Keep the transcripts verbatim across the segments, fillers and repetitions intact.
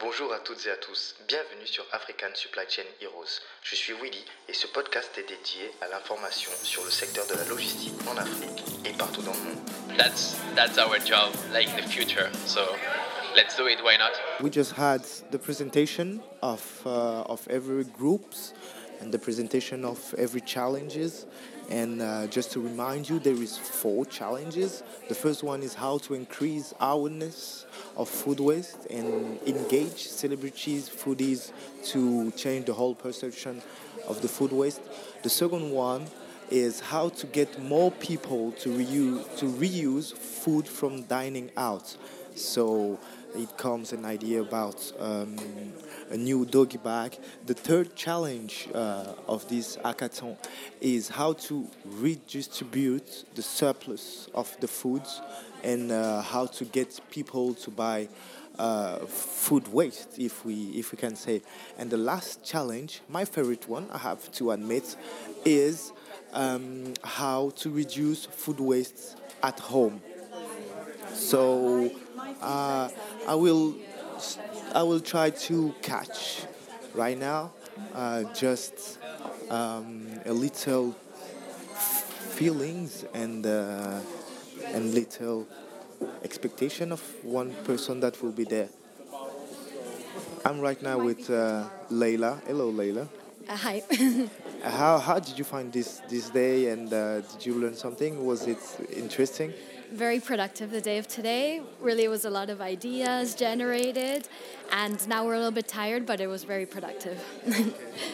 Bonjour à toutes et à tous, bienvenue sur African Supply Chain Heroes. Je suis Willy et ce podcast est dédié à l'information sur le secteur de la logistique en Afrique et partout dans le monde. That's that's our job, like the future. So let's do it, why not? We just had the presentation of uh, of every groups and the presentation of every challenges. And uh, just to remind you, there is four challenges. The first one is how to increase awareness of food waste and engage celebrities, foodies, to change the whole perception of the food waste. The second one is how to get more people to reuse, to reuse food from dining out. So it comes an idea about um, a new doggy bag. The third challenge uh, of this hackathon is how to redistribute the surplus of the foods and uh, how to get people to buy uh, food waste, if we if we can say. And the last challenge, my favorite one, I have to admit, is um, how to reduce food waste at home. So uh, I will I will try to catch right now uh, just um, a little feelings and uh, and little expectation of one person that will be there. I'm right now with uh, Leila. Hello, Leila. Uh, hi. how how did you find this this day? And uh, did you learn something? Was it interesting? Very productive the day of today. Really, it was a lot of ideas generated, and now we're a little bit tired, but it was very productive.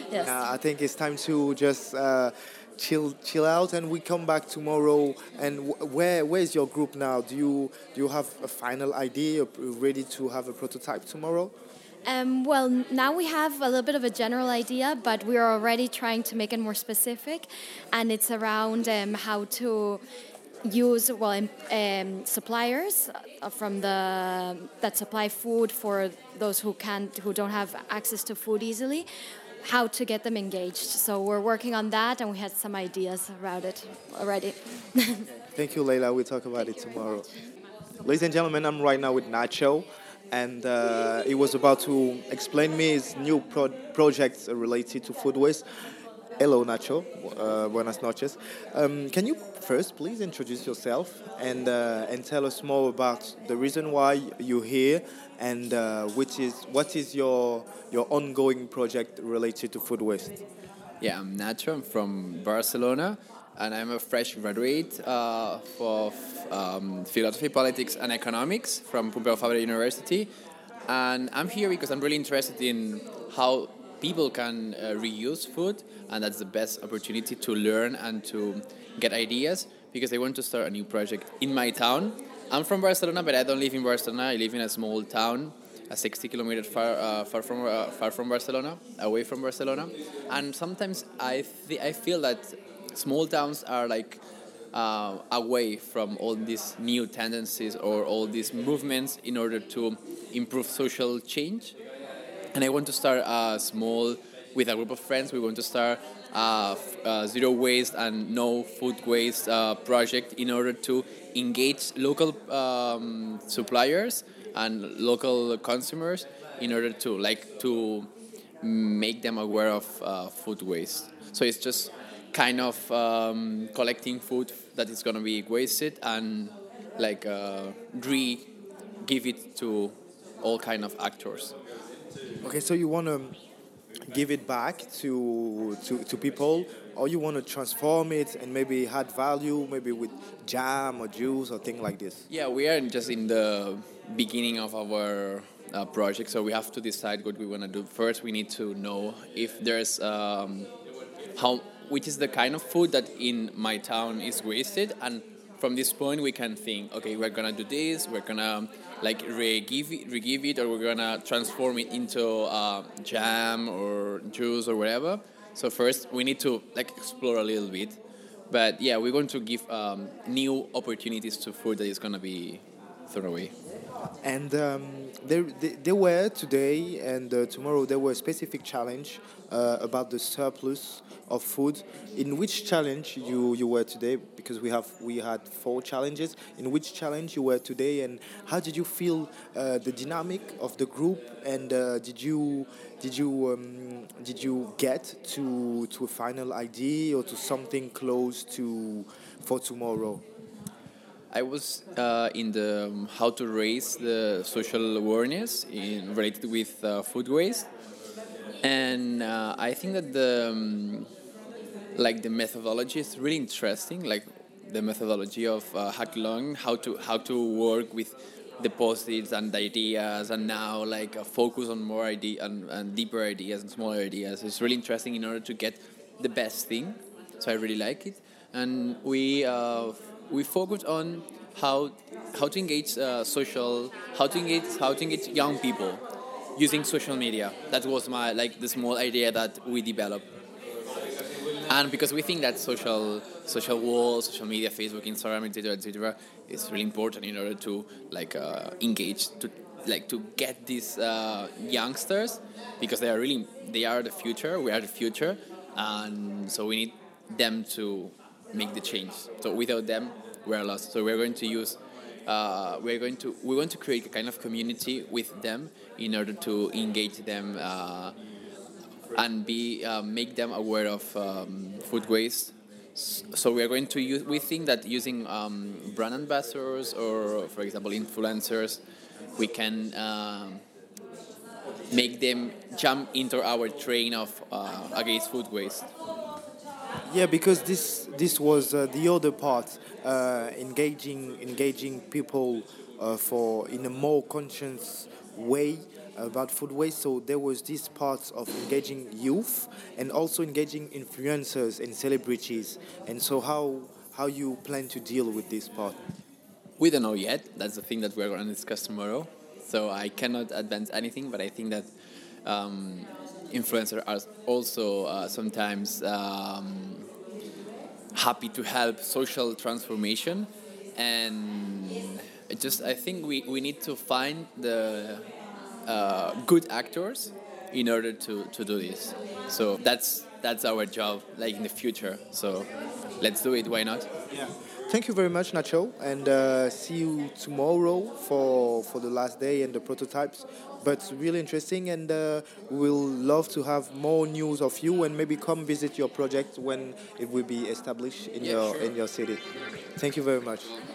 Yes. Uh, I think it's time to just uh, chill, chill out, and we come back tomorrow. And w- where, where is your group now? Do you do you have a final idea ready to have a prototype tomorrow? Um, well, now we have a little bit of a general idea, but we are already trying to make it more specific, and it's around um, how to use well um, suppliers from the that supply food for those who can't who don't have access to food easily, how to get them engaged. So we're working on that, and we had some ideas about it already. Thank you, Leila. We'll talk about Thank it tomorrow. Ladies and gentlemen, I'm right now with Nacho, and uh, he was about to explain me his new pro- projects related to food waste. Hello, Nacho. Uh, buenas noches. Um, can you first please introduce yourself and uh, and tell us more about the reason why you're here and uh, which is what is your your ongoing project related to food waste? Yeah, I'm Nacho. I'm from Barcelona, and I'm a fresh graduate uh, of um, philosophy, politics, and economics from Pompeu Fabra University, and I'm here because I'm really interested in how people can uh, reuse food, and that's the best opportunity to learn and to get ideas, because I want to start a new project in my town. I'm from Barcelona, but I don't live in Barcelona. I live in a small town, a sixty kilometers far uh, far from uh, far from Barcelona, away from Barcelona. And sometimes I th- I feel that small towns are like uh, away from all these new tendencies or all these movements in order to improve social change. And I want to start uh, small with a group of friends. We want to start uh, f- uh, zero waste and no food waste uh, project in order to engage local um, suppliers and local consumers in order to like to make them aware of uh, food waste. So it's just kind of um, collecting food that is going to be wasted and like uh, re give it to all kind of actors. Okay, so you want to give it back to, to to people, or you want to transform it and maybe add value, maybe with jam or juice or things like this? Yeah, we are just in the beginning of our uh, project, so we have to decide what we want to do. First, we need to know if there's um, how which is the kind of food that in my town is wasted, and from this point we can think, okay, we're gonna do this, we're gonna like re-give it, re-give it, or we're gonna transform it into uh, jam or juice or whatever. So first we need to like explore a little bit, but yeah, we're going to give um, new opportunities to food that is gonna be thrown away. And um, there, there were today and uh, tomorrow there were a specific challenge uh, about the surplus of food. In which challenge you, you were today? Because we have we had four challenges. In which challenge you were today, and how did you feel uh, the dynamic of the group? And uh, did you did you um, did you get to to a final idea or to something close to for tomorrow? I was uh, in the um, how to raise the social awareness in related with uh, food waste, and uh, I think that the um, like the methodology is really interesting. Like the methodology of uh, Hacklong, how to how to work with the post-its and the ideas, and now like a focus on more idea and, and deeper ideas and smaller ideas. It's really interesting in order to get the best thing. So I really like it, and we. Uh, We focus on how how to engage uh, social, how to engage how to engage young people using social media. That was my like the small idea that we developed. And because we think that social social walls, social media, Facebook, Instagram, et cetera, et cetera, is really important in order to like uh, engage to like to get these uh, youngsters, because they are really they are the future. We are the future, and so we need them to make the change. So without them, we are lost. So we're going to use, uh, we're going to we want to create a kind of community with them in order to engage them uh, and be uh, make them aware of um, food waste. So we are going to use. We think that using um, brand ambassadors or, for example, influencers, we can uh, make them jump into our train of uh, against food waste. Yeah, because this this was uh, the other part, uh, engaging engaging people uh, for in a more conscious way about food waste. So there was this part of engaging youth and also engaging influencers and celebrities. And so how how you plan to deal with this part? We don't know yet. That's the thing that we're going to discuss tomorrow. So I cannot advance anything, but I think that. Um, Influencers are also uh, sometimes um, happy to help social transformation, and just I think we, we need to find the uh, good actors in order to, to do this. So that's that's our job, like in the future. So let's do it. Why not? Yeah. Thank you very much, Nacho, and uh, see you tomorrow for for the last day and the prototypes. But really interesting, and uh, we'll love to have more news of you, and maybe come visit your project when it will be established in yeah, your sure. in your city. Thank you very much.